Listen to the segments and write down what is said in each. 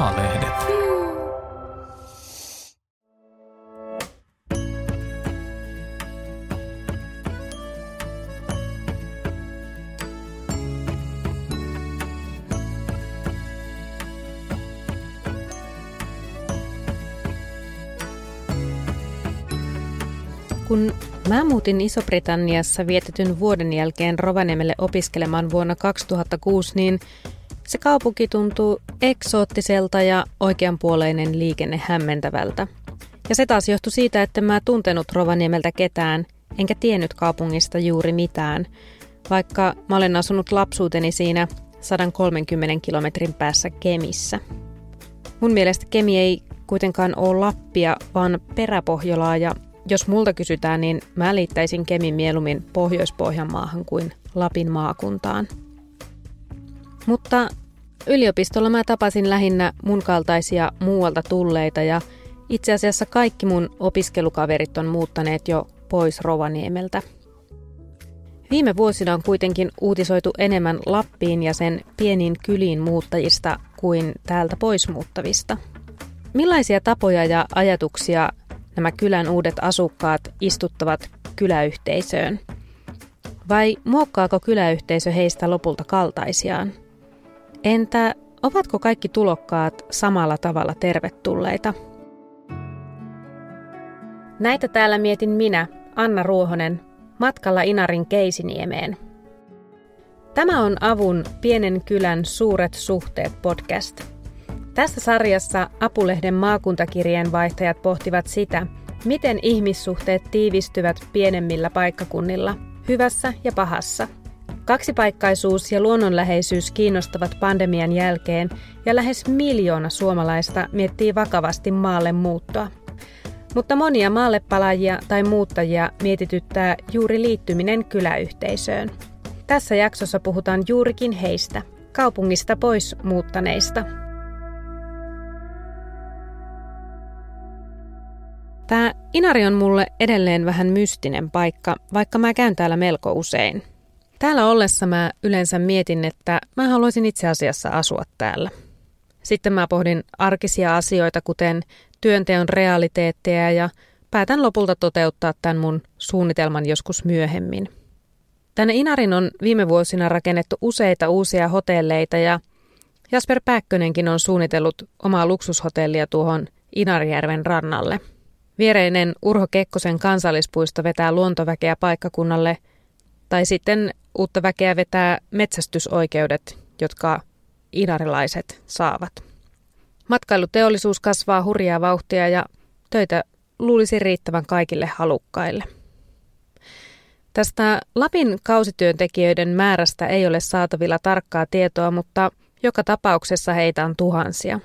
Maalehdet. Kun mä muutin Iso-Britanniassa vietetyn vuoden jälkeen Rovaniemelle opiskelemaan vuonna 2006, niin se kaupunki tuntuu eksoottiselta ja oikeanpuoleinen liikenne hämmentävältä. Ja se taas johtui siitä, että mä en tuntenut Rovaniemeltä ketään, enkä tiennyt kaupungista juuri mitään, vaikka mä olen asunut lapsuuteni siinä 130 kilometrin päässä Kemissä. Mun mielestä Kemi ei kuitenkaan ole Lappia, vaan peräpohjolaa, ja jos multa kysytään, niin mä liittäisin Kemin mieluummin Pohjois-Pohjanmaahan kuin Lapin maakuntaan. Mutta yliopistolla mä tapasin lähinnä mun kaltaisia muualta tulleita, ja itse asiassa kaikki mun opiskelukaverit on muuttaneet jo pois Rovaniemeltä. Viime vuosina on kuitenkin uutisoitu enemmän Lappiin ja sen pieniin kyliin muuttajista kuin täältä pois muuttavista. Millaisia tapoja ja ajatuksia nämä kylän uudet asukkaat istuttavat kyläyhteisöön? Vai muokkaako kyläyhteisö heistä lopulta kaltaisiaan? Entä ovatko kaikki tulokkaat samalla tavalla tervetulleita? Näitä täällä mietin minä, Anna Ruohonen, matkalla Inarin Keisiniemeen. Tämä on Avun Pienen kylän suuret suhteet -podcast. Tässä sarjassa Apulehden maakuntakirjeenvaihtajat pohtivat sitä, miten ihmissuhteet tiivistyvät pienemmillä paikkakunnilla, hyvässä ja pahassa. Kaksipaikkaisuus ja luonnonläheisyys kiinnostavat pandemian jälkeen, ja lähes 1 miljoona suomalaista miettii vakavasti maalle muuttoa. Mutta monia maallepalaajia tai muuttajia mietityttää juuri liittyminen kyläyhteisöön. Tässä jaksossa puhutaan juurikin heistä, kaupungista pois muuttaneista. Tämä Inari on mulle edelleen vähän mystinen paikka, vaikka mä käyn täällä melko usein. Täällä ollessa mä yleensä mietin, että mä haluaisin itse asiassa asua täällä. Sitten mä pohdin arkisia asioita, kuten työnteon realiteetteja, ja päätän lopulta toteuttaa tämän mun suunnitelman joskus myöhemmin. Tänne Inarin on viime vuosina rakennettu useita uusia hotelleita, ja Jasper Pääkkönenkin on suunnitellut omaa luksushotellia tuohon Inarijärven rannalle. Viereinen Urho Kekkosen kansallispuisto vetää luontoväkeä paikkakunnalle, tai sitten uutta väkeä vetää metsästysoikeudet, jotka inarilaiset saavat. Matkailuteollisuus kasvaa hurjaa vauhtia, ja töitä luulisi riittävän kaikille halukkaille. Tästä Lapin kausityöntekijöiden määrästä ei ole saatavilla tarkkaa tietoa, mutta joka tapauksessa heitä on tuhansia.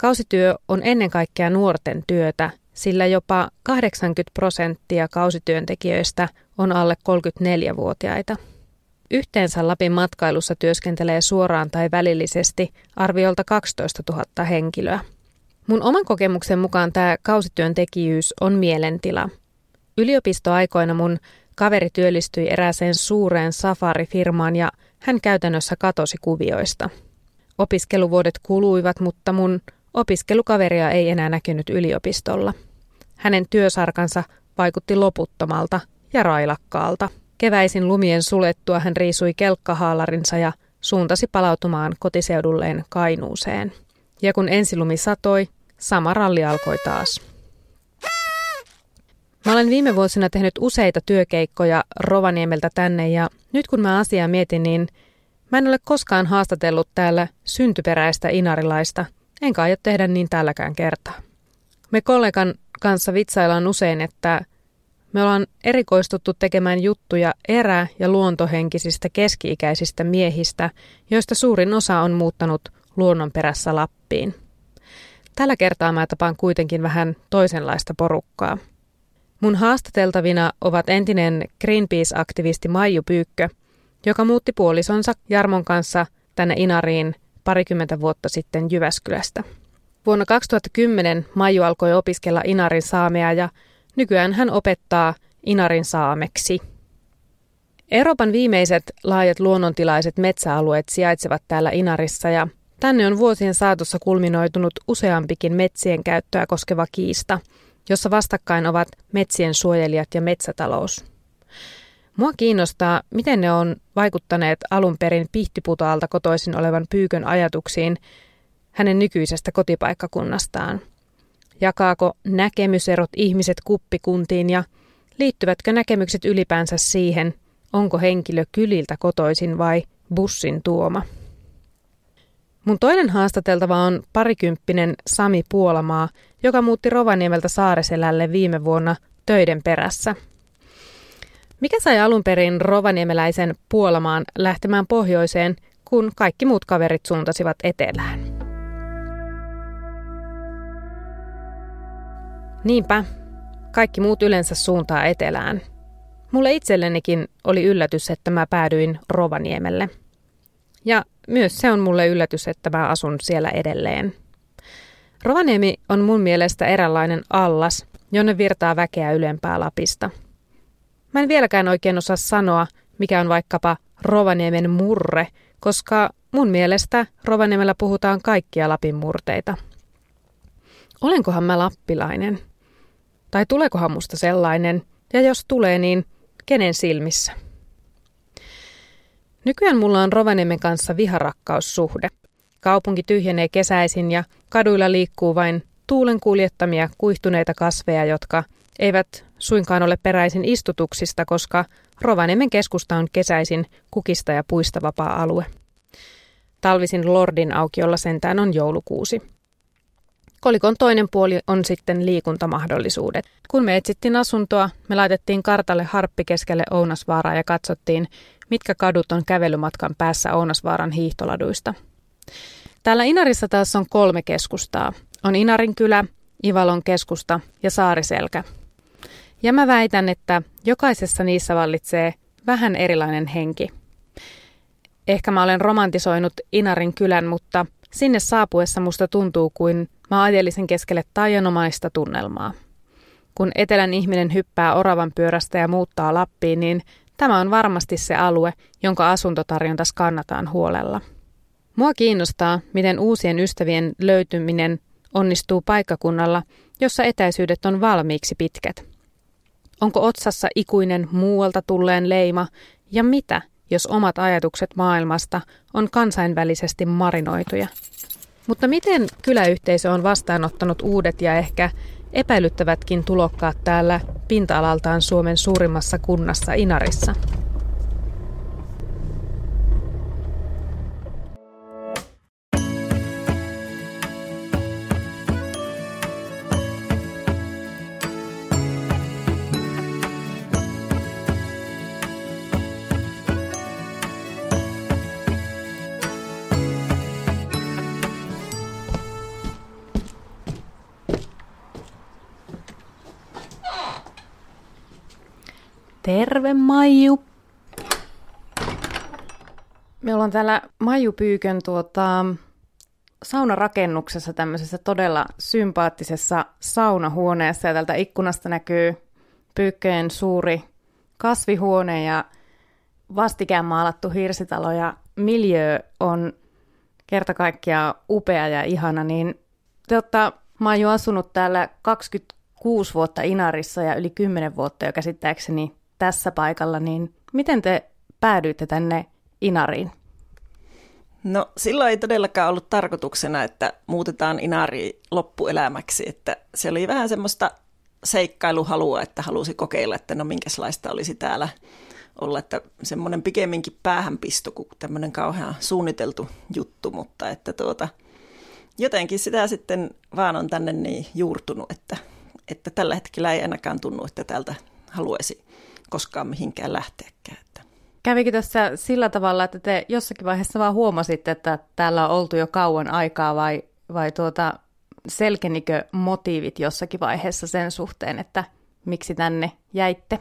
Kausityö on ennen kaikkea nuorten työtä, sillä jopa 80% kausityöntekijöistä on alle 34-vuotiaita. Yhteensä Lapin matkailussa työskentelee suoraan tai välillisesti arviolta 12 000 henkilöä. Mun oman kokemuksen mukaan tämä kausityöntekijyys on mielentila. Yliopistoaikoina mun kaveri työllistyi erääseen suureen safarifirmaan, ja hän käytännössä katosi kuvioista. Opiskeluvuodet kuluivat, mutta mun opiskelukaveria ei enää näkynyt yliopistolla. Hänen työsarkansa vaikutti loputtomalta ja railakkaalta. Keväisin lumien sulettua hän riisui kelkkahaalarinsa ja suuntasi palautumaan kotiseudulleen Kainuuseen. Ja kun ensilumi satoi, sama ralli alkoi taas. Mä olen viime vuosina tehnyt useita työkeikkoja Rovaniemeltä tänne, ja nyt kun mä asiaa mietin, niin mä en ole koskaan haastatellut täällä syntyperäistä inarilaista, enkä aio tehdä niin tälläkään kertaa. Me kollegan kanssa vitsaillaan usein, että me ollaan erikoistuttu tekemään juttuja erä- ja luontohenkisistä keski-ikäisistä miehistä, joista suurin osa on muuttanut luonnon perässä Lappiin. Tällä kertaa mä tapaan kuitenkin vähän toisenlaista porukkaa. Mun haastateltavina ovat entinen Greenpeace-aktivisti Maiju Pyykkö, joka muutti puolisonsa Jarmon kanssa tänne Inariin parikymmentä vuotta sitten Jyväskylästä. Vuonna 2010 Maiju alkoi opiskella Inarin saamea, ja nykyään hän opettaa Inarin saameksi. Euroopan viimeiset laajat luonnontilaiset metsäalueet sijaitsevat täällä Inarissa, ja Tänne on vuosien saatossa kulminoitunut useampikin metsien käyttöä koskeva kiista, jossa vastakkain ovat metsien suojelijat ja metsätalous. Mua kiinnostaa, miten ne on vaikuttaneet alun perin Pihtiputaalta kotoisin olevan Pyykön ajatuksiin hänen nykyisestä kotipaikkakunnastaan. Jakaako näkemyserot ihmiset kuppikuntiin ja liittyvätkö näkemykset ylipäänsä siihen, onko henkilö kyliltä kotoisin vai bussin tuoma? Mun toinen haastateltava on parikymppinen Sami Puolamaa, joka muutti Rovaniemeltä Saariselälle viime vuonna töiden perässä. Mikä sai alun perin rovaniemeläisen Puolamaan lähtemään pohjoiseen, kun kaikki muut kaverit suuntasivat etelään? Niinpä, kaikki muut yleensä suuntaa etelään. Mulle itsellenikin oli yllätys, että mä päädyin Rovaniemelle. Ja myös se on mulle yllätys, että mä asun siellä edelleen. Rovaniemi on mun mielestä eräänlainen allas, jonne virtaa väkeä ylempää Lapista. Mä en vieläkään oikein osaa sanoa, mikä on vaikkapa Rovaniemen murre, koska mun mielestä Rovaniemellä puhutaan kaikkia Lapin murteita. Olenkohan mä lappilainen? Tai tuleekohan musta sellainen? Ja jos tulee, niin kenen silmissä? Nykyään mulla on Rovaniemen kanssa viharakkaussuhde. Kaupunki tyhjenee kesäisin ja kaduilla liikkuu vain tuulen kuljettamia kuihtuneita kasveja, jotka eivät suinkaan ole peräisin istutuksista, koska Rovaniemen keskusta on kesäisin kukista ja puista vapaa-alue. Talvisin Lordin aukiolla sentään on joulukuusi. Kolikon toinen puoli on sitten liikuntamahdollisuudet. Kun me etsittiin asuntoa, me laitettiin kartalle harppi keskelle Ounasvaaraa ja katsottiin, mitkä kadut on kävelymatkan päässä Ounasvaaran hiihtoladuista. Täällä Inarissa taas on 3 keskustaa. On Inarin kylä, Ivalon keskusta ja Saariselkä. Ja mä väitän, että jokaisessa niissä vallitsee vähän erilainen henki. Ehkä mä olen romantisoinut Inarin kylän, mutta sinne saapuessa musta tuntuu kuin mä ajelisin keskelle taianomaista tunnelmaa. Kun etelän ihminen hyppää oravan pyörästä ja muuttaa Lappiin, niin tämä on varmasti se alue, jonka asuntotarjonta skannataan huolella. Mua kiinnostaa, miten uusien ystävien löytyminen onnistuu paikkakunnalla, jossa etäisyydet on valmiiksi pitkät. Onko otsassa ikuinen muualta tulleen leima ja mitä, jos omat ajatukset maailmasta on kansainvälisesti marinoituja? Mutta miten kyläyhteisö on vastaanottanut uudet ja ehkä epäilyttävätkin tulokkaat täällä pinta-alaltaan Suomen suurimmassa kunnassa Inarissa? Terve, Maiju! Me ollaan täällä Maiju Pyykön saunarakennuksessa, tämmöisessä todella sympaattisessa saunahuoneessa. Ja tältä ikkunasta näkyy Pyykköjen suuri kasvihuone ja vastikään maalattu hirsitalo. Ja miljöö on kerta kaikkiaan upea ja ihana. Niin te olette, Maiju, asunut täällä 26 vuotta Inarissa ja yli 10 vuotta jo käsittääkseni tässä paikalla, niin miten te päädyitte tänne Inariin? No silloin ei todellakaan ollut tarkoituksena, että muutetaan Inariin loppuelämäksi, että se oli vähän semmoista seikkailuhalua, että halusi kokeilla, että no minkälaista olisi täällä olla, että semmoinen pikemminkin päähänpisto kuin tämmöinen kauhean suunniteltu juttu, mutta että jotenkin sitä sitten vaan on tänne niin juurtunut, että tällä hetkellä ei ainakaan tunnu, että täältä haluaisi koskaan mihinkään lähteäkään. Kävikö tässä sillä tavalla, että te jossakin vaiheessa vaan huomasitte, että täällä on oltu jo kauan aikaa, vai selkenikö motiivit jossakin vaiheessa sen suhteen, että miksi tänne jäitte?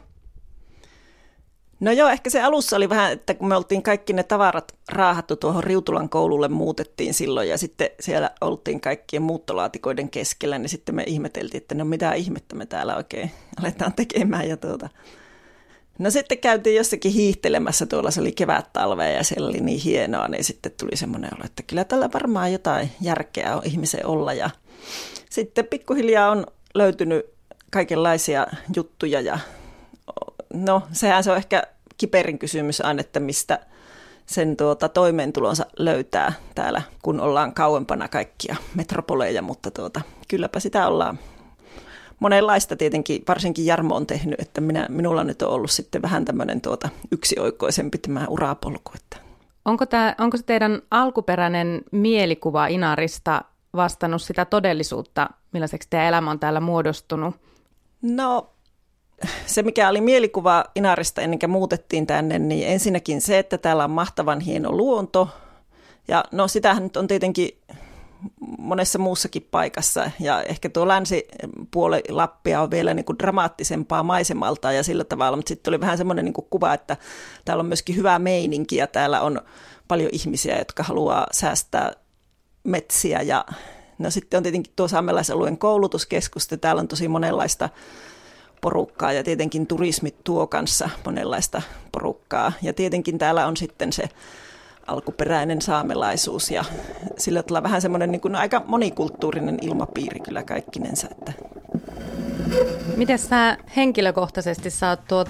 No joo, ehkä se alussa oli vähän, että kun me oltiin kaikki ne tavarat raahattu tuohon Riutulan koululle, muutettiin silloin ja sitten siellä oltiin kaikkien muuttolaatikoiden keskellä, niin sitten me ihmeteltiin, että no mitä ihmettä me täällä oikein aletaan tekemään ja No sitten käytiin jossakin hiihtelemässä tuolla, se oli kevät-talvea ja siellä oli niin hienoa, niin sitten tuli semmoinen olo, että kyllä tällä varmaan jotain järkeä on ihmisen olla. Ja sitten pikkuhiljaa on löytynyt kaikenlaisia juttuja ja no sehän se on ehkä kiperin kysymys aina, että mistä sen toimeentulonsa löytää täällä, kun ollaan kauempana kaikkia metropoleja, mutta kylläpä sitä ollaan. Monenlaista tietenkin, varsinkin Jarmo on tehnyt, että minulla nyt on ollut sitten vähän tämmöinen yksioikoisempi tämä urapolku. Että. Onko se teidän alkuperäinen mielikuva Inarista vastannut sitä todellisuutta, millaiseksi teidän elämä on täällä muodostunut? No se, mikä oli mielikuva Inarista ennen kuin muutettiin tänne, niin ensinnäkin se, että täällä on mahtavan hieno luonto. Ja no sitähän nyt on tietenkin monessa muussakin paikassa ja ehkä tuo länsipuoli Lappia on vielä niin kuin dramaattisempaa maisemalta ja sillä tavalla, mutta sitten oli vähän semmoinen niin kuin kuva, että täällä on myöskin hyvä meininki ja täällä on paljon ihmisiä, jotka haluaa säästää metsiä ja no sitten on tietenkin tuo saamelaisalueen koulutuskeskus ja täällä on tosi monenlaista porukkaa ja tietenkin turismi tuo kanssa monenlaista porukkaa ja tietenkin täällä on sitten se alkuperäinen saamelaisuus ja sillä tavalla vähän semmoinen niin kuin aika monikulttuurinen ilmapiiri kyllä kaikkinensa. Että. Miten sä henkilökohtaisesti sä oot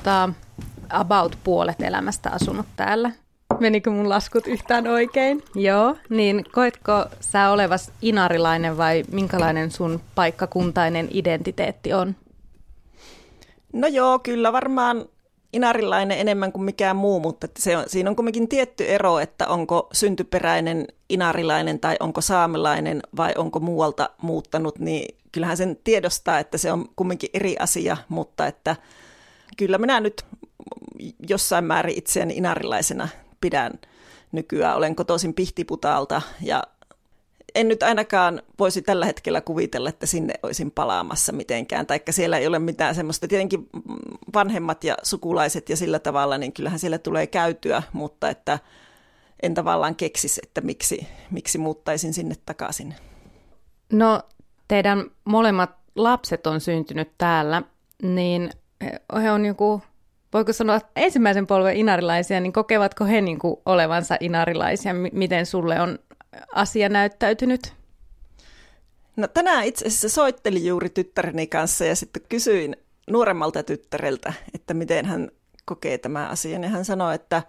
about puolet elämästä asunut täällä? Menikö mun laskut yhtään oikein? Joo, niin koetko sä olevas inarilainen vai minkälainen sun paikkakuntainen identiteetti on? No joo, kyllä varmaan. Inarilainen enemmän kuin mikään muu, mutta siinä on kuitenkin tietty ero, että onko syntyperäinen inarilainen tai onko saamelainen vai onko muualta muuttanut, niin kyllähän sen tiedostaa, että se on kuitenkin eri asia, mutta että kyllä minä nyt jossain määrin itseäni inarilaisena pidän nykyään. Olen kotoisin Pihtiputaalta ja en nyt ainakaan voisi tällä hetkellä kuvitella, että sinne olisin palaamassa mitenkään, taikka siellä ei ole mitään semmoista. Tietenkin vanhemmat ja sukulaiset ja sillä tavalla, niin kyllähän siellä tulee käytyä, mutta että en tavallaan keksisi, että miksi muuttaisin sinne takaisin. No teidän molemmat lapset on syntynyt täällä, niin he on joku, voiko sanoa ensimmäisen polven inarilaisia, niin kokevatko he niin kuin olevansa inarilaisia, miten sulle on asia näyttäytynyt? No tänään itse asiassa soittelin juuri tyttäreni kanssa ja sitten kysyin nuoremmalta tyttäreltä, että miten hän kokee tämän asian. Ja hän sanoi, että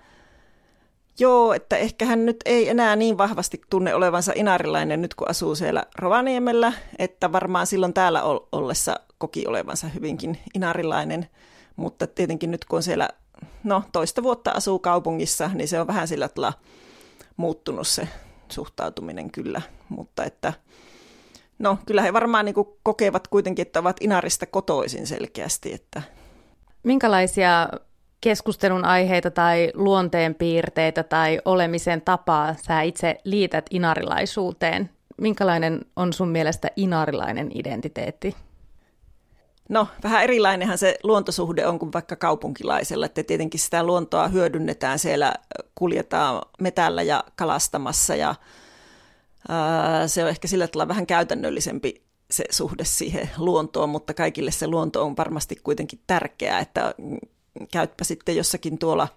joo, että ehkä hän nyt ei enää niin vahvasti tunne olevansa inarilainen nyt kun asuu siellä Rovaniemellä, että varmaan silloin täällä ollessa koki olevansa hyvinkin inarilainen, mutta tietenkin nyt kun on siellä toista vuotta asuu kaupungissa, niin se on vähän sillä tavalla muuttunut se suhtautuminen kyllä, mutta että no kyllä he varmaan niin kuin kokevat kuitenkin, että ovat Inarista kotoisin selkeästi. Että. Minkälaisia keskustelun aiheita tai luonteen piirteitä tai olemisen tapaa sä itse liität inarilaisuuteen? Minkälainen on sun mielestä inarilainen identiteetti? No vähän erilainenhan se luontosuhde on kuin vaikka kaupunkilaisella, että tietenkin sitä luontoa hyödynnetään, siellä kuljetaan metällä ja kalastamassa ja se on ehkä sillä tavalla vähän käytännöllisempi se suhde siihen luontoon, mutta kaikille se luonto on varmasti kuitenkin tärkeää, että käytpä sitten jossakin tuolla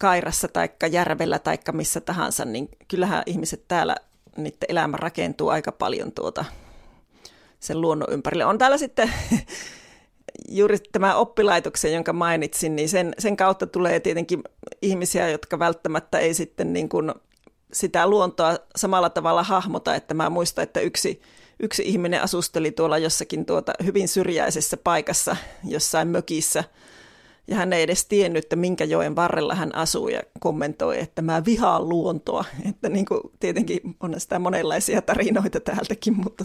kairassa tai järvellä tai missä tahansa, niin kyllähän ihmiset täällä, niiden elämä rakentuu aika paljon sen luonnon ympärille. On täällä sitten juuri tämä oppilaitoksen, jonka mainitsin, niin sen kautta tulee tietenkin ihmisiä, jotka välttämättä ei sitten niin kuin sitä luontoa samalla tavalla hahmota, että mä muistan, että yksi ihminen asusteli tuolla jossakin hyvin syrjäisessä paikassa, jossain mökissä, ja hän ei edes tiennyt, että minkä joen varrella hän asuu ja kommentoi, että mä vihaan luontoa, että niin kuin tietenkin on sitä monenlaisia tarinoita täältäkin, mutta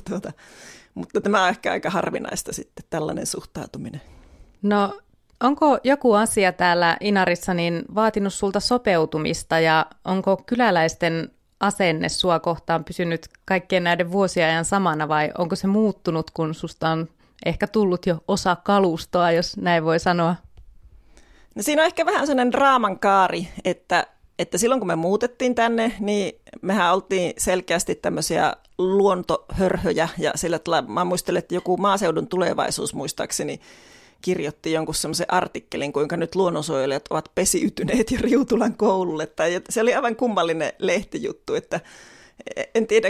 tämä on ehkä aika harvinaista sitten, tällainen suhtautuminen. No, onko joku asia täällä Inarissa niin vaatinut sulta sopeutumista ja onko kyläläisten asenne sua kohtaan pysynyt kaikkien näiden vuosien ajan samana vai onko se muuttunut, kun susta on ehkä tullut jo osa kalustoa, jos näin voi sanoa? No, siinä on ehkä vähän sellainen draaman kaari, että silloin kun me muutettiin tänne, niin mehän oltiin selkeästi tämmöisiä luontohörhöjä ja sillä tavalla, mä muistelen, että joku Maaseudun tulevaisuus muistaakseni kirjoitti jonkun semmoisen artikkelin, kuinka nyt luonnonsuojelijat ovat pesiytyneet jo Riutulan koululle. Tai se oli aivan kummallinen lehtijuttu, että en tiedä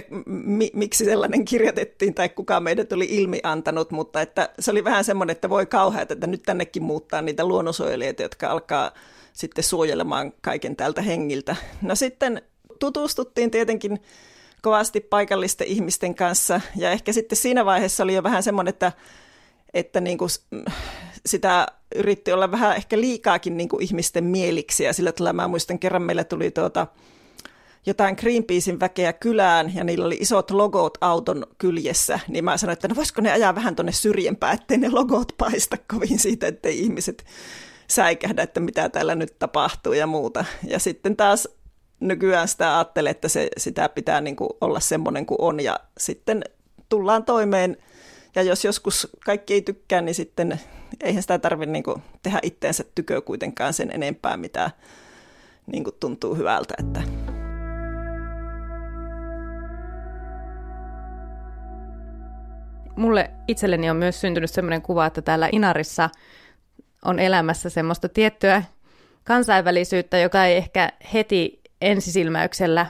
miksi sellainen kirjoitettiin tai kuka meidät oli ilmiantanut, mutta että se oli vähän semmoinen, että voi kauheat, että nyt tännekin muuttaa niitä luonnonsuojelijoita, jotka alkaa sitten suojelemaan kaiken tältä hengiltä. No sitten tutustuttiin tietenkin kovasti paikallisten ihmisten kanssa ja ehkä sitten siinä vaiheessa oli jo vähän semmoinen, että niin kuin sitä yritti olla vähän ehkä liikaakin niin kuin ihmisten mieliksi ja sillä tavalla mä muistan kerran meillä tuli jotain Greenpeacein väkeä kylään, ja niillä oli isot logot auton kyljessä, niin mä sanoin, että no voisiko ne ajaa vähän tuonne syrjempään, ettei ne logot paista kovin siitä, ettei ihmiset säikähdä, että mitä täällä nyt tapahtuu ja muuta. Ja sitten taas nykyään sitä ajattelee, että sitä pitää niin kuin olla semmoinen kuin on, ja sitten tullaan toimeen, ja jos joskus kaikki ei tykkää, niin sitten eihän sitä tarvitse niin kuin tehdä itteensä tykö kuitenkaan sen enempää, mitä niin kuin tuntuu hyvältä, että... Mulle itselleni on myös syntynyt sellainen kuva, että täällä Inarissa on elämässä semmoista tiettyä kansainvälisyyttä, joka ei ehkä heti ensisilmäyksellä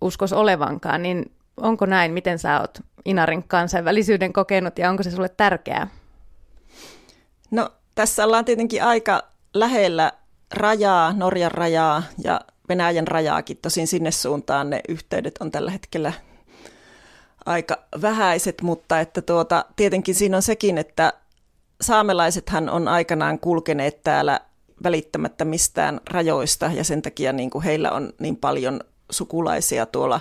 uskoisi olevankaan. Niin onko näin? Miten sä oot Inarin kansainvälisyyden kokenut ja onko se sulle tärkeää? No tässä ollaan tietenkin aika lähellä rajaa, Norjan rajaa ja Venäjän rajaakin. Tosin sinne suuntaan ne yhteydet on tällä hetkellä aika vähäiset, mutta että tietenkin siinä on sekin, että saamelaisethan on aikanaan kulkeneet täällä välittämättä mistään rajoista ja sen takia niin kuin heillä on niin paljon sukulaisia tuolla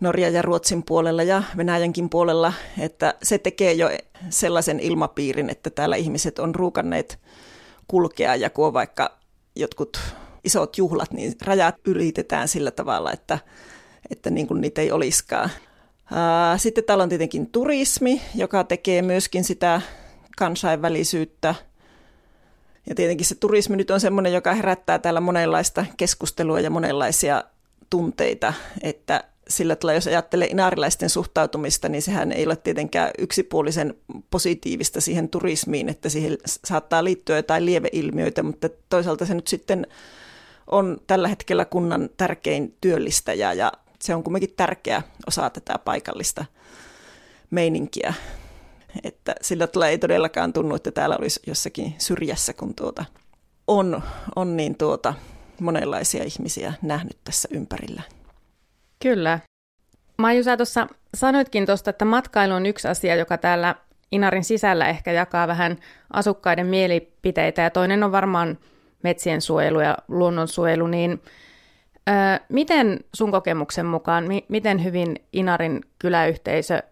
Norjan ja Ruotsin puolella ja Venäjänkin puolella, että se tekee jo sellaisen ilmapiirin, että täällä ihmiset on ruukanneet kulkea ja kun on vaikka jotkut isot juhlat, niin rajat ylitetään sillä tavalla, että niin kuin niitä ei olisikaan. Sitten täällä on tietenkin turismi, joka tekee myöskin sitä kansainvälisyyttä. Ja tietenkin se turismi nyt on semmoinen, joka herättää täällä monenlaista keskustelua ja monenlaisia tunteita. Että sillä tavalla, jos ajattelee inaarilaisten suhtautumista, niin sehän ei ole tietenkään yksipuolisen positiivista siihen turismiin, että siihen saattaa liittyä jotain lieveilmiöitä, mutta toisaalta se nyt sitten on tällä hetkellä kunnan tärkein työllistäjä ja se on kuitenkin tärkeä osa tätä paikallista meininkiä, että sillä tavalla ei todellakaan tunnu, että täällä olisi jossakin syrjässä, kun on niin monenlaisia ihmisiä nähnyt tässä ympärillä. Kyllä. Maiju, sä tuossa sanoitkin tuosta, että matkailu on yksi asia, joka täällä Inarin sisällä ehkä jakaa vähän asukkaiden mielipiteitä ja toinen on varmaan metsien suojelu ja luonnonsuojelu, niin miten sun kokemuksen mukaan, miten hyvin Inarin kyläyhteisö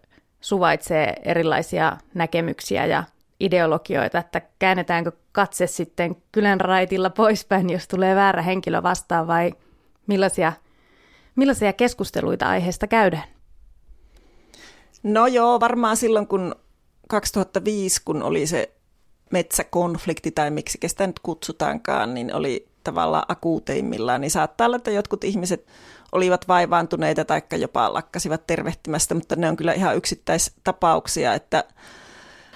suvaitsee erilaisia näkemyksiä ja ideologioita, että käännetäänkö katse sitten kylän raitilla poispäin, jos tulee väärä henkilö vastaan vai millaisia keskusteluita aiheesta käydään? No joo, varmaan silloin kun 2005, kun oli se metsäkonflikti tai miksi sitä nyt kutsutaankaan, niin oli tavallaan akuuteimmillaan, niin saattaa olla, että jotkut ihmiset olivat vaivaantuneita tai jopa lakkasivat tervehtimästä, mutta ne on kyllä ihan yksittäistapauksia. Että,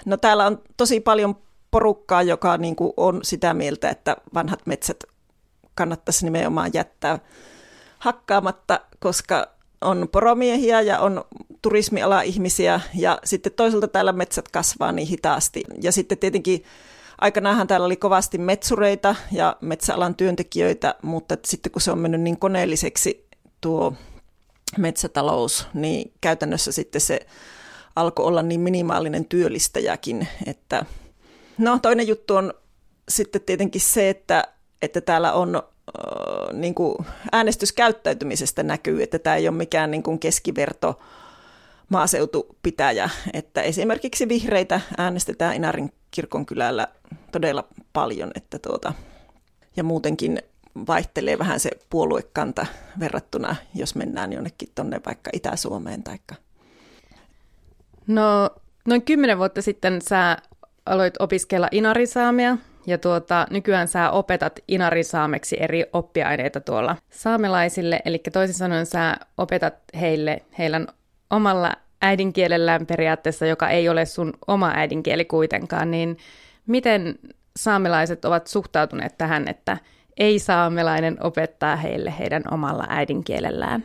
no täällä on tosi paljon porukkaa, joka niin kuin on sitä mieltä, että vanhat metsät kannattaisi nimenomaan jättää hakkaamatta, koska on poromiehiä ja on turismiala-ihmisiä ja sitten toisaalta täällä metsät kasvaa niin hitaasti ja sitten tietenkin aikanaanhan täällä oli kovasti metsureita ja metsäalan työntekijöitä, mutta sitten kun se on mennyt niin koneelliseksi tuo metsätalous, niin käytännössä sitten se alkoi olla niin minimaalinen työllistäjäkin. Että no, toinen juttu on sitten tietenkin se, että täällä on niin kuin äänestyskäyttäytymisestä näkyy, että tämä ei ole mikään niin kuin keskiverto maaseutupitäjä, että esimerkiksi vihreitä äänestetään Inarin kirkonkylällä todella paljon, että ja muutenkin vaihtelee vähän se puoluekanta verrattuna, jos mennään jonnekin tuonne vaikka Itä-Suomeen taikka. No, noin 10 vuotta sitten sä aloit opiskella Inarin saamea ja nykyään sä opetat Inarin saameksi eri oppiaineita tuolla saamelaisille, eli toisin sanoen sä opetat heille heidän omalla äidinkielellään periaatteessa, joka ei ole sun oma äidinkieli kuitenkaan, niin miten saamelaiset ovat suhtautuneet tähän, että ei saamelainen opettaa heille heidän omalla äidinkielellään?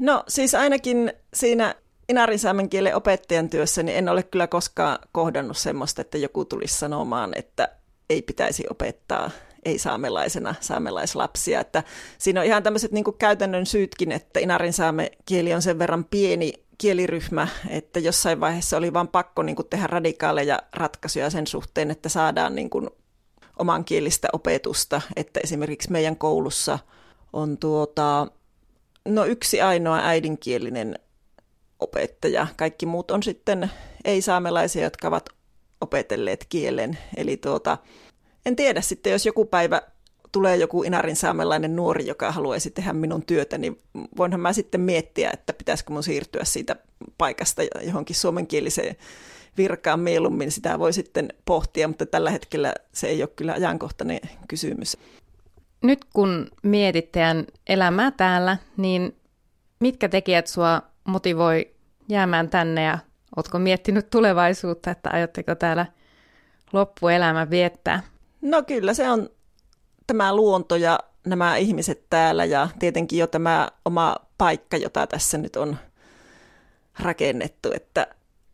No siis ainakin siinä Inarin saamen kielen opettajan työssä niin en ole kyllä koskaan kohdannut semmoista, että joku tulisi sanomaan, että ei pitäisi opettaa ei-saamelaisena saamelaislapsia. Että siinä on ihan tämmöiset niin kuin käytännön syytkin, että Inarin saame kieli on sen verran pieni kieliryhmä, että jossain vaiheessa oli vaan pakko niin kuin tehdä radikaaleja ratkaisuja sen suhteen, että saadaan niin kuin omankielistä opetusta. Että esimerkiksi meidän koulussa on yksi ainoa äidinkielinen opettaja. Kaikki muut on sitten ei-saamelaisia, jotka ovat opetelleet kielen. Eli en tiedä sitten, jos joku päivä tulee joku Inarin saamelainen nuori, joka haluaisi tehdä minun työtä, niin voinhan mä sitten miettiä, että pitäisikö mun siirtyä siitä paikasta johonkin suomenkieliseen virkaan mieluummin. Sitä voi sitten pohtia, mutta tällä hetkellä se ei ole kyllä ajankohtainen kysymys. Nyt kun mietit teidän elämää täällä, niin mitkä tekijät sua motivoi jäämään tänne ja ootko miettinyt tulevaisuutta, että aiotteko täällä loppuelämä viettää? No kyllä se on tämä luonto ja nämä ihmiset täällä ja tietenkin jo tämä oma paikka, jota tässä nyt on rakennettu, että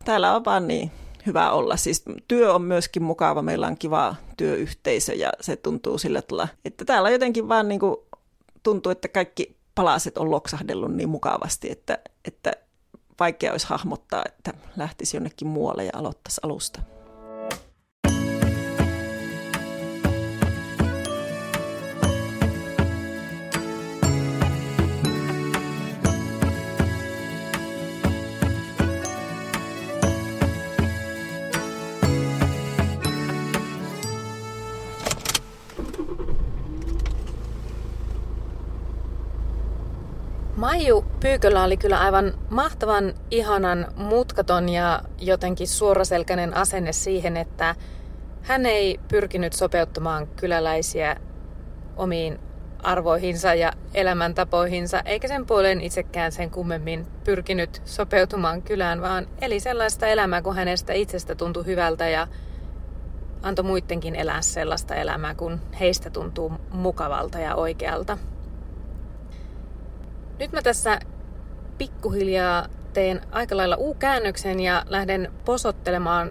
täällä on vaan niin hyvä olla. Siis työ on myöskin mukava, meillä on kiva työyhteisö ja se tuntuu sillä tavalla, että täällä jotenkin vaan niin kuin tuntuu, että kaikki palaset on loksahdellut niin mukavasti, että vaikea olisi hahmottaa, että lähtisi jonnekin muualle ja aloittaisi alusta. Maiju Pyyköllä oli kyllä aivan mahtavan, ihanan, mutkaton ja jotenkin suoraselkäinen asenne siihen, että hän ei pyrkinyt sopeuttamaan kyläläisiä omiin arvoihinsa ja elämäntapoihinsa, eikä sen puoleen itsekään sen kummemmin pyrkinyt sopeutumaan kylään, vaan eli sellaista elämää, kun hänestä itsestä tuntui hyvältä ja antoi muidenkin elää sellaista elämää, kun heistä tuntuu mukavalta ja oikealta. Nyt mä tässä pikkuhiljaa teen aika lailla U-käännöksen ja lähden posottelemaan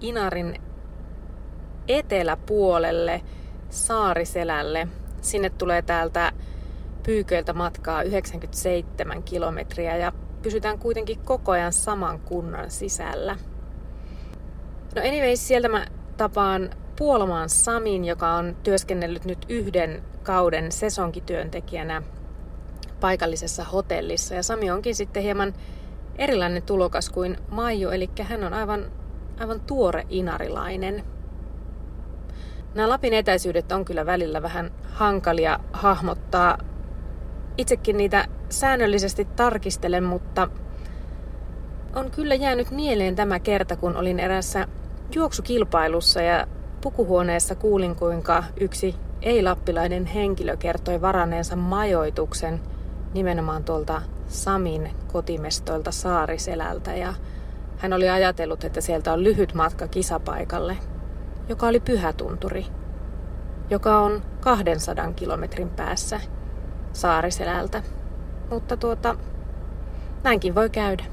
Inarin eteläpuolelle, Saariselälle. Sinne tulee täältä Pyyköiltä matkaa 97 kilometriä ja pysytään kuitenkin koko ajan saman kunnan sisällä. No anyways, sieltä mä tapaan Puolamaan Samin, joka on työskennellyt nyt 1 kauden sesonkityöntekijänä paikallisessa hotellissa. Ja Sami onkin sitten hieman erilainen tulokas kuin Maiju, eli hän on aivan tuore inarilainen. Nämä Lapin etäisyydet on kyllä välillä vähän hankalia hahmottaa. Itsekin niitä säännöllisesti tarkistelen, mutta on kyllä jäänyt mieleen tämä kerta, kun olin eräässä juoksukilpailussa ja pukuhuoneessa kuulin, kuinka yksi ei-lappilainen henkilö kertoi varanneensa majoituksen nimenomaan tuolta Samin kotimestoilta Saariselältä ja hän oli ajatellut, että sieltä on lyhyt matka kisapaikalle, joka oli Pyhätunturi, joka on 200 kilometrin päässä Saariselältä. Mutta näinkin voi käydä.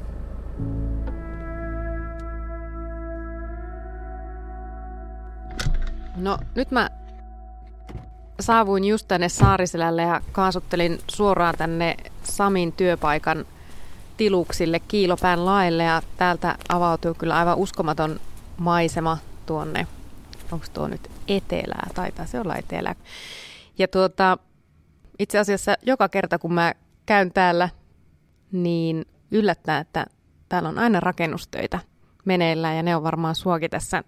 No nyt mä saavuin just tänne Saariselälle ja kaasuttelin suoraan tänne Samin työpaikan tiluksille Kiilopään laelle ja täältä avautuu kyllä aivan uskomaton maisema tuonne, onko tuo nyt etelää, taitaa se olla etelää. Ja itse asiassa joka kerta kun mä käyn täällä, niin yllättää, että täällä on aina rakennustöitä meneillään ja ne on varmaan suokin tässä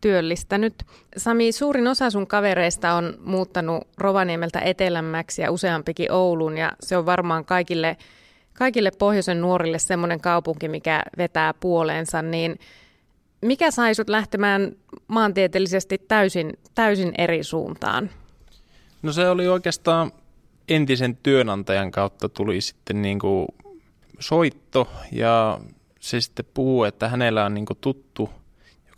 työllistänyt. Sami, suurin osa sun kavereista on muuttanut Rovaniemeltä etelämmäksi ja useampikin Ouluun ja se on varmaan kaikille pohjoisen nuorille semmoinen kaupunki, mikä vetää puoleensa, niin mikä sai sut lähtemään maantieteellisesti täysin eri suuntaan? No se oli oikeastaan entisen työnantajan kautta tuli sitten niinku soitto ja se sitten puhuu, että hänellä on niinku tuttu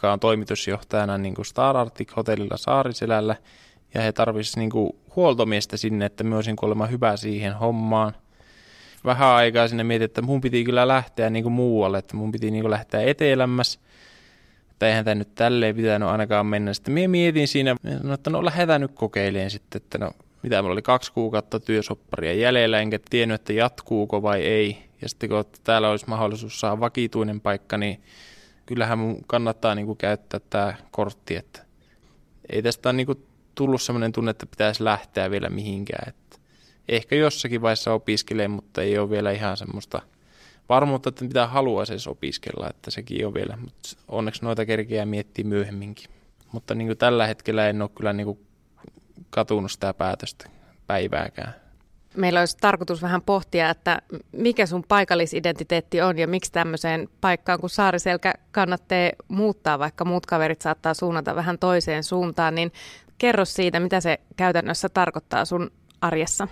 jotka on toimitusjohtajana niin kuin Star Arctic hotellilla Saariselällä, ja he tarvisivat niin kuin huoltomiestä sinne, että minä olisin kuulemma hyvä siihen hommaan. Vähän aikaa sinne mietin, että mun piti kyllä lähteä niin kuin muualle, että mun piti niin kuin lähteä etelämmässä. Että eihän tämä nyt tälleen pitänyt ainakaan mennä. Sitten minä mietin siinä, että no lähdetään nyt kokeilemaan sitten, että no mitä mulla oli 2 kuukautta työsopparia jäljellä, enkä tiennyt, että jatkuuko vai ei. Ja sitten kun täällä olisi mahdollisuus saada vakituinen paikka, niin kyllähän mun kannattaa niin kuin käyttää tämä kortti. Että ei tästä ole niin kuin tullut sellainen tunne, että pitäisi lähteä vielä mihinkään. Että ehkä jossakin vaiheessa opiskelee, mutta ei ole vielä ihan semmoista varmuutta, että mitä haluaisi edes opiskella, että sekin on vielä. Mutta onneksi noita kerkeää miettiä myöhemminkin. Mutta niin kuin tällä hetkellä en ole kyllä niin kuin katunut sitä päätöstä päivääkään. Meillä olisi tarkoitus vähän pohtia, että mikä sun paikallisidentiteetti on ja miksi tämmöiseen paikkaan, kun Saariselkä kannattaa muuttaa, vaikka muut kaverit saattaa suunnata vähän toiseen suuntaan, niin kerro siitä, mitä se käytännössä tarkoittaa sun arjessa.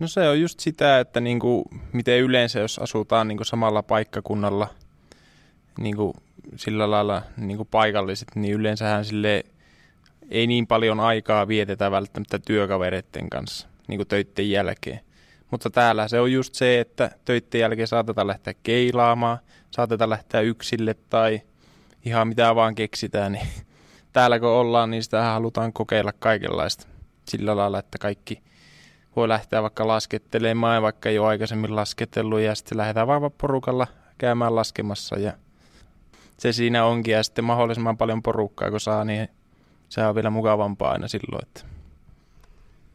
No se on just sitä, että niin kuin, miten yleensä, jos asutaan niin kuin samalla paikkakunnalla niin kuin sillä lailla niin kuin paikalliset, niin yleensähän sille ei niin paljon aikaa vietetä välttämättä työkavereiden kanssa niin kuin töitten jälkeen. Mutta täällä se on just se, että töitten jälkeen saatetaan lähteä keilaamaan, saatetaan lähteä yksille tai ihan mitä vaan keksitään. Niin täällä kun ollaan, niin sitä halutaan kokeilla kaikenlaista sillä lailla, että kaikki voi lähteä vaikka laskettelemaan, vaikka ei ole aikaisemmin lasketellut, ja sitten lähdetään vaan porukalla käymään laskemassa. Ja se siinä onkin, ja sitten mahdollisimman paljon porukkaa, kun saa, niin se on vielä mukavampaa aina silloin. Että.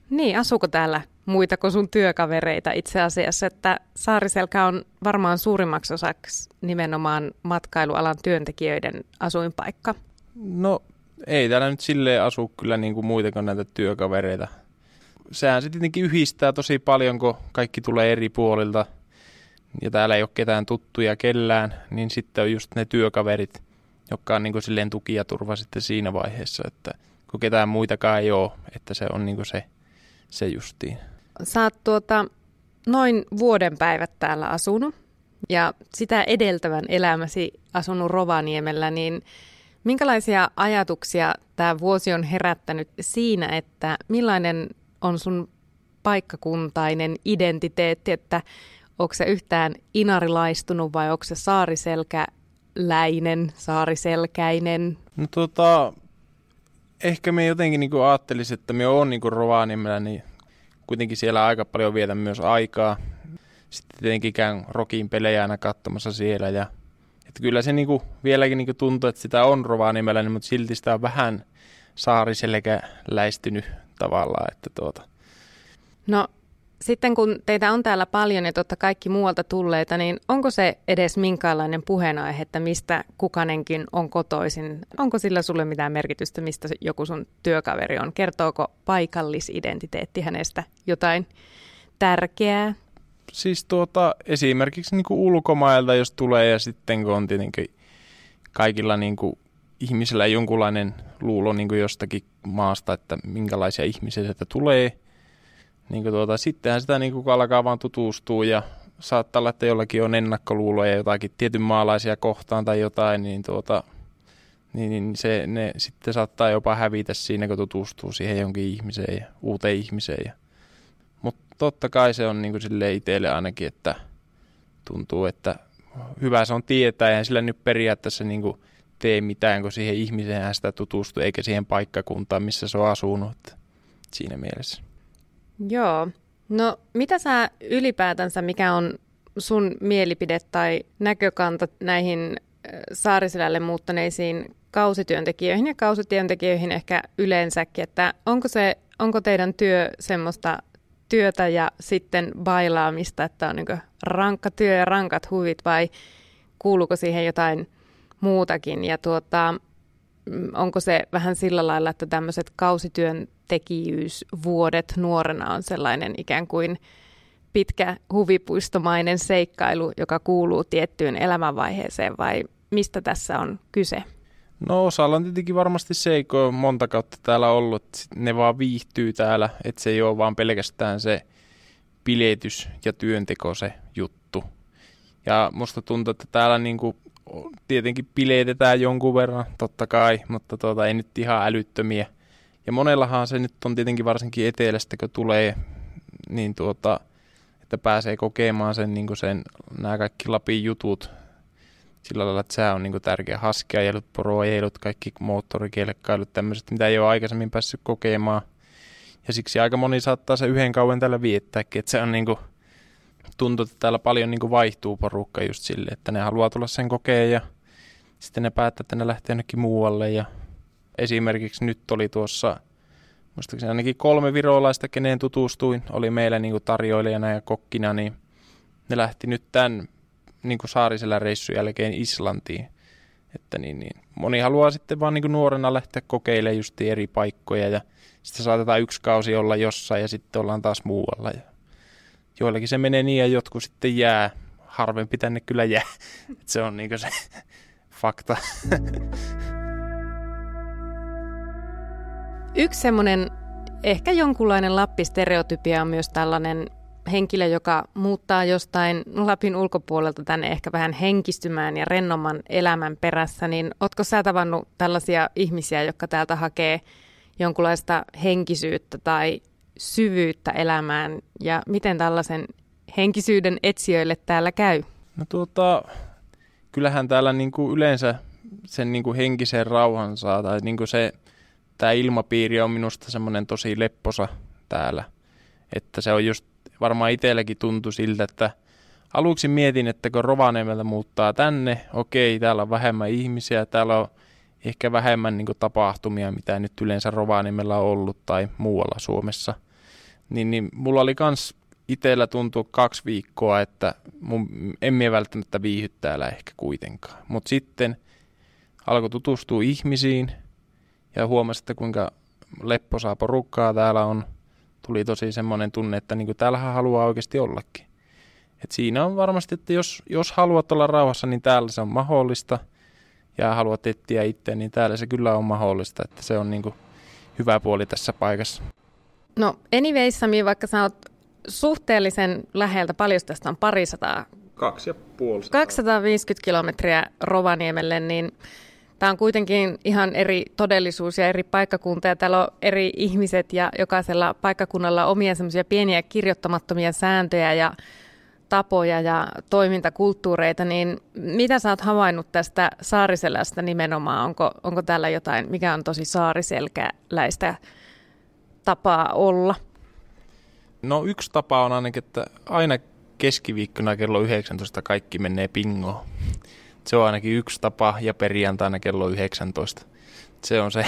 Niin, asuuko täällä muita kuin sun työkavereita itse asiassa? Että Saariselkä on varmaan suurimmaksi osaksi nimenomaan matkailualan työntekijöiden asuinpaikka. No, ei täällä nyt silleen asu kyllä niin kuin muita kuin näitä työkavereita. Sehän se tietenkin yhdistää tosi paljon, kun kaikki tulee eri puolilta ja täällä ei ole ketään tuttuja kellään, niin sitten on just ne työkaverit, jotka on niin kuin silleen tuki ja turva sitten siinä vaiheessa, että kun ketään muitakaan ei ole, että se on niin kuin se justiin. Sä oot noin vuoden päivät täällä asunut ja sitä edeltävän elämäsi asunut Rovaniemellä, niin minkälaisia ajatuksia tämä vuosi on herättänyt siinä, että millainen on sun paikkakuntainen identiteetti, että onko se yhtään inarilaistunut vai onko se saariselkäinen? No ehkä me jotenkin niin ajattelisin, että me on niin Rovaniemellä, niin kuitenkin siellä aika paljon vietän myös aikaa. Sitten tietenkin käyn Rokin pelejä aina katsomassa siellä. Ja, että kyllä se niin kuin, vieläkin niin tuntuu, että sitä on Rovaniemellä, niin, mutta silti sitä on vähän saariselkäläistynyt tavallaan. Että No sitten kun teitä on täällä paljon ja totta kaikki muualta tulleita, niin onko se edes minkäänlainen puheenaihe, että mistä kukanenkin on kotoisin? Onko sillä sulle mitään merkitystä, mistä joku sun työkaveri on? Kertooko paikallisidentiteetti hänestä jotain tärkeää? Siis esimerkiksi niin kuin ulkomailta, jos tulee ja sitten kun on tietenkin kaikilla niin kuin ihmisellä jonkunlainen luulo niin kuin jostakin maasta, että minkälaisia ihmisiä sieltä tulee. Niin kuin sittenhän sitä niin kuin alkaa vaan tutustua ja saattaa olla, että jollakin on ennakkoluuloja jotakin tietyn maalaisia kohtaan tai jotain, niin, niin se, ne sitten saattaa jopa hävitä siinä, kun tutustuu siihen jonkin ihmiseen ja uuteen ihmiseen. Mutta totta kai se on niin kuin silleen itselle ainakin, että tuntuu, että hyvä se on tietää, eihän sillä nyt periaatteessa niin kuin tee mitään, kun siihen ihmiseen sitä tutustuu, eikä siihen paikkakuntaan, missä se on asunut, että siinä mielessä. Joo. No mitä sä ylipäätänsä, mikä on sun mielipide tai näkökanta näihin Saariselälle muuttaneisiin kausityöntekijöihin ja kausityöntekijöihin ehkä yleensäkin, että onko teidän työ semmoista työtä ja sitten bailaamista, että on niin kuin rankka työ ja rankat huvit vai kuuluuko siihen jotain muutakin ja onko se vähän sillä lailla, että tämmöiset kausityöntekijyysvuodet nuorena on sellainen ikään kuin pitkä huvipuistomainen seikkailu, joka kuuluu tiettyyn elämänvaiheeseen vai mistä tässä on kyse? No osalla on tietenkin varmasti seikkoja monta kautta täällä ollut, ne vaan viihtyy täällä, että se ei ole vaan pelkästään se biletys ja työnteko se juttu. Ja musta tuntuu, että täällä niinku tietenkin pileetetään jonkun verran, totta kai, mutta ei nyt ihan älyttömiä. Ja monellahan se nyt on tietenkin varsinkin etelästä, kun tulee, niin että pääsee kokemaan sen, niin sen nämä kaikki Lapin jutut sillä lailla, että se on niin tärkeä. Haskiajailut, poroajailut, kaikki moottorikelkkailut, tämmöiset, mitä ei ole aikaisemmin päässyt kokemaan. Ja siksi aika moni saattaa se yhden kauen täällä viettääkin, että se on niin kuin, tuntuu, että täällä paljon niin kuin vaihtuu porukka just sille, että ne haluaa tulla sen kokeen ja sitten ne päättää, että ne lähtee jonnekin muualle. Ja esimerkiksi nyt oli tuossa, muistaakseni ainakin 3 virolaista, keneen tutustuin, oli meillä niin kuin tarjoilijana ja kokkina, niin ne lähti nyt tämän niin kuin Saarisella reissun jälkeen Islantiin. Että moni haluaa sitten vaan niin kuin nuorena lähteä kokeilemaan just eri paikkoja ja sitten saatetaan yksi kausi olla jossain ja sitten ollaan taas muualla. Ja joillakin se menee niin ja jotkut sitten jää. Harvempi tänne kyllä jää. Et se on niin kuin se fakta. Yksi semmoinen ehkä jonkunlainen Lappi-stereotypia on myös tällainen henkilö, joka muuttaa jostain Lapin ulkopuolelta tänne ehkä vähän henkistymään ja rennomman elämän perässä, niin ootko sä tavannut tällaisia ihmisiä, jotka täältä hakee jonkunlaista henkisyyttä tai syvyyttä elämään, ja miten tällaisen henkisyyden etsijöille täällä käy? No kyllähän täällä niinku yleensä sen niinku henkisen rauhan saa, tai niinku se, tää ilmapiiri on minusta semmoinen tosi lepposa täällä, että se on just varmaan itselläkin tuntui siltä, että aluksi mietin, että kun Rovaniemeltä muuttaa tänne, okei, täällä on vähemmän ihmisiä, täällä on ehkä vähemmän niin kuin tapahtumia, mitä nyt yleensä Rovaniemellä on ollut tai muualla Suomessa. Niin mulla oli kans itsellä tuntua 2 viikkoa, että en mie välttämättä viihdy täällä ehkä kuitenkaan. Mutta sitten alkoi tutustua ihmisiin ja huomasi, että kuinka lepposaa porukkaa täällä on. Tuli tosi semmoinen tunne, että niin kuin täällähän haluaa oikeasti ollakin. Et siinä on varmasti, että jos haluat olla rauhassa, niin täällä se on mahdollista. Ja haluat etsiä itse, niin täällä se kyllä on mahdollista, että se on niin kuin hyvä puoli tässä paikassa. No anyway, Sami, vaikka sä oot suhteellisen läheltä, paljon tästä on 250 kilometriä Rovaniemelle, niin tämä on kuitenkin ihan eri todellisuus ja eri paikkakunta, ja täällä on eri ihmiset, ja jokaisella paikkakunnalla on omia semmoisia pieniä kirjoittamattomia sääntöjä ja tapoja ja toimintakulttuureita, niin mitä sä oot havainnut tästä saariselästä nimenomaan? Onko täällä jotain, mikä on tosi saariselkäläistä tapaa olla? No yksi tapa on ainakin, että aina keskiviikkona kello 19 kaikki menee bingoon. Se on ainakin yksi tapa, ja perjantaina kello 19. Se on se,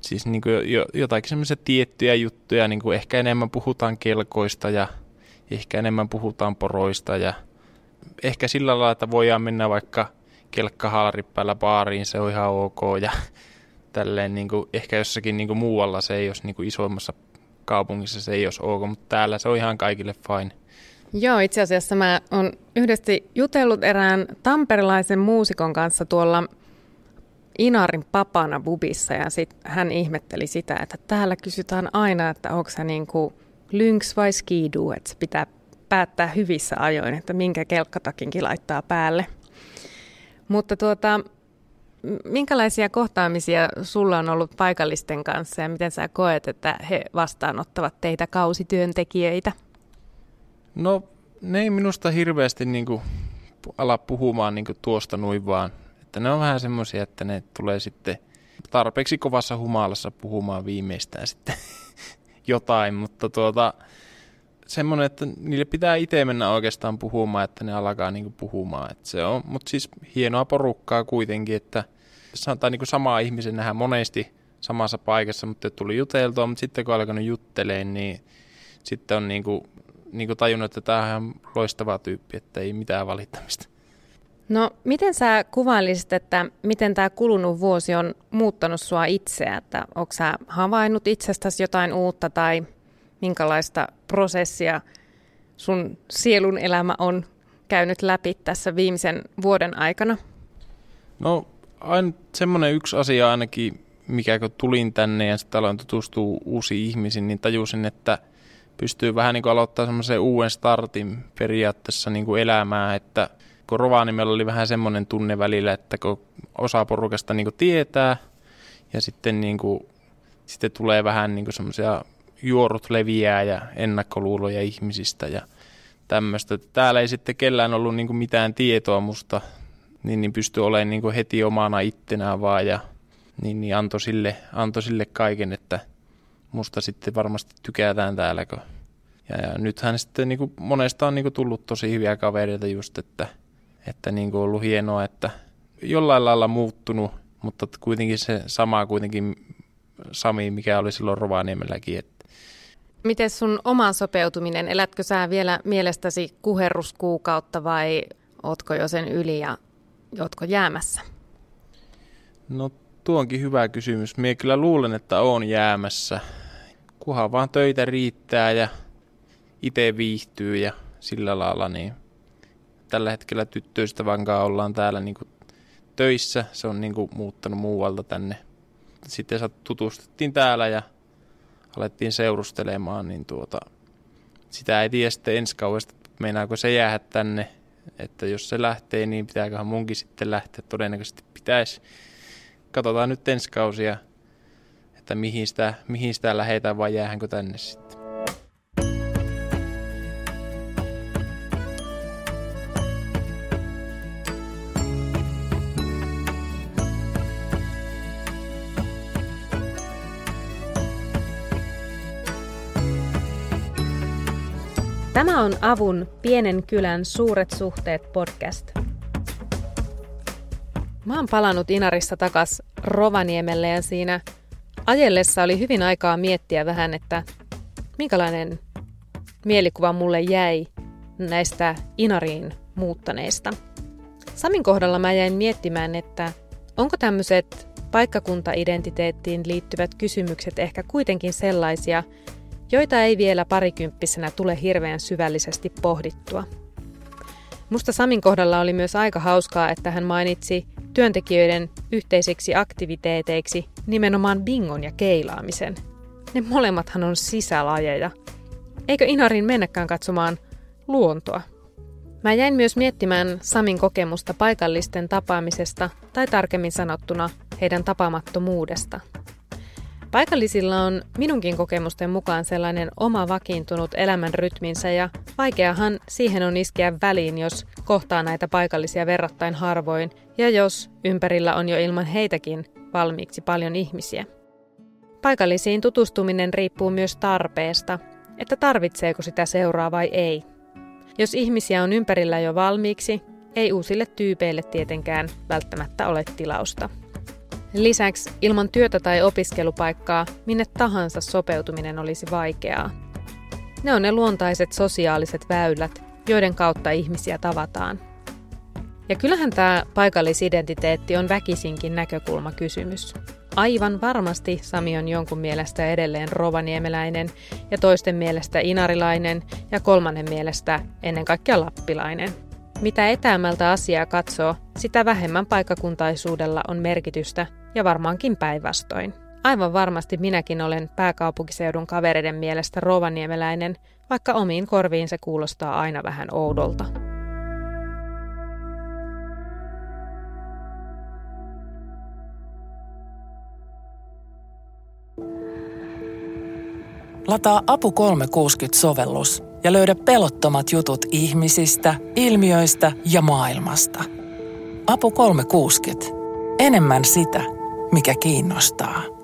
siis niin kuin jotakin semmoisia tiettyjä juttuja, niin kuin ehkä enemmän puhutaan kelkoista ja ehkä enemmän puhutaan poroista ja ehkä sillä lailla, että voidaan mennä vaikka kelkkahaaripäällä baariin, se on ihan ok ja tälleen niin kuin, ehkä jossakin niin kuin muualla se ei olisi niin kuin isoimmassa kaupungissa se ei olisi ok, mutta täällä se on ihan kaikille fine. Joo, itse asiassa mä oon yhdesti jutellut erään tamperilaisen muusikon kanssa tuolla Inarin papana bubissa ja sit hän ihmetteli sitä, että täällä kysytään aina, että onko se niin kuin lynx vai skidoo, että se pitää päättää hyvissä ajoin, että minkä kelkkatakinkin laittaa päälle. Mutta minkälaisia kohtaamisia sulla on ollut paikallisten kanssa ja miten sä koet, että he vastaanottavat teitä kausityöntekijöitä? No ne ei minusta hirveästi niinku ala puhumaan niinku tuosta noin vaan. Että ne on vähän semmoisia, että ne tulee sitten tarpeeksi kovassa humalassa puhumaan viimeistään sitten jotain, mutta semmoinen, että niille pitää itse mennä oikeastaan puhumaan, että ne alkaa niinku puhumaan. Että se on, mutta siis hienoa porukkaa kuitenkin, että sanotaan niinku samaa ihmisen nähdään monesti samassa paikassa, mutta tuli juteltua, mutta sitten kun alkanut juttelemaan, niin sitten on niinku tajunnut, että tämä on ihan loistava tyyppi, että ei mitään valittamista. No miten sä kuvailisit, että miten tämä kulunut vuosi on muuttanut sua itseä? Että onko sä havainnut itsestäsi jotain uutta tai minkälaista prosessia sun sielun elämä on käynyt läpi tässä viimeisen vuoden aikana? No aina semmoinen yksi asia ainakin, mikä kun tulin tänne ja sitten aloin tutustua uusiin ihmisiin, niin tajusin, että pystyy vähän niin kuin aloittaa semmoisen uuden startin periaatteessa niin kuin elämää, että kun Rovaniemellä oli vähän semmoinen tunne välillä, että kun osa porukasta niin kuin tietää ja sitten, niin kuin, sitten tulee vähän niin kuin semmoisia juorut leviää ja ennakkoluuloja ihmisistä ja tämmöistä. Täällä ei sitten kellään ollut niin kuin mitään tietoa musta, niin pystyi olemaan niin kuin heti omana ittenään vaan ja niin antoi sille kaiken, että musta sitten varmasti tykätään täällä. Ja nythän sitten niin kuin monesta on niin kuin tullut tosi hyviä kavereita just, että niin kuin ollut hienoa, että jollain lailla muuttunut, mutta kuitenkin se sama kuitenkin Sami, mikä oli silloin Rovaniemelläkin. Miten sun oma sopeutuminen? Elätkö sä vielä mielestäsi kuherruskuukautta vai ootko jo sen yli ja ootko jäämässä? No tuo onkin hyvä kysymys. Mie kyllä luulen, että oon jäämässä. Kunhan vaan töitä riittää ja itse viihtyy ja sillä lailla. Niin tällä hetkellä tyttöystävän kanssa ollaan täällä niin kuin töissä. Se on niin kuin muuttanut muualta tänne. Sitten tutustuttiin täällä ja alettiin seurustelemaan, niin sitä ei tiedä sitten ensi kauheesta, meinaako se jäädä tänne, että jos se lähtee, niin pitääköhän munkin sitten lähteä, todennäköisesti pitäisi. Katsotaan nyt ensi kausia, että mihin sitä lähdetään vai jäähänkö tänne sitten. Tämä on Avun Pienen kylän suuret suhteet podcast. Mä oon palannut Inarissa takas Rovaniemelle ja siinä ajellessa oli hyvin aikaa miettiä vähän, että minkälainen mielikuva mulle jäi näistä Inariin muuttaneista. Samin kohdalla mä jäin miettimään, että onko tämmöiset paikkakuntaidentiteettiin liittyvät kysymykset ehkä kuitenkin sellaisia, joita ei vielä parikymppisenä tule hirveän syvällisesti pohdittua. Musta Samin kohdalla oli myös aika hauskaa, että hän mainitsi työntekijöiden yhteisiksi aktiviteeteiksi nimenomaan bingon ja keilaamisen. Ne molemmathan on sisälajeja. Eikö Inarin mennäkään katsomaan luontoa? Mä jäin myös miettimään Samin kokemusta paikallisten tapaamisesta tai tarkemmin sanottuna heidän tapaamattomuudesta. Paikallisilla on minunkin kokemusten mukaan sellainen oma vakiintunut elämän rytminsä ja vaikeahan siihen on iskeä väliin, jos kohtaa näitä paikallisia verrattain harvoin ja jos ympärillä on jo ilman heitäkin valmiiksi paljon ihmisiä. Paikallisiin tutustuminen riippuu myös tarpeesta, että tarvitseeko sitä seuraa vai ei. Jos ihmisiä on ympärillä jo valmiiksi, ei uusille tyypeille tietenkään välttämättä ole tilausta. Lisäksi ilman työtä tai opiskelupaikkaa minne tahansa sopeutuminen olisi vaikeaa. Ne on ne luontaiset sosiaaliset väylät, joiden kautta ihmisiä tavataan. Ja kyllähän tämä paikallisidentiteetti on väkisinkin näkökulmakysymys. Aivan varmasti Sami on jonkun mielestä edelleen rovaniemeläinen ja toisten mielestä inarilainen ja kolmannen mielestä ennen kaikkea lappilainen. Mitä etäämältä asiaa katsoo, sitä vähemmän paikkakuntaisuudella on merkitystä ja varmaankin päinvastoin. Aivan varmasti minäkin olen pääkaupunkiseudun kavereiden mielestä rovaniemeläinen, vaikka omiin korviin se kuulostaa aina vähän oudolta. Lataa Apu360-sovellus ja löydä pelottomat jutut ihmisistä, ilmiöistä ja maailmasta. Apu360. Enemmän sitä, mikä kiinnostaa.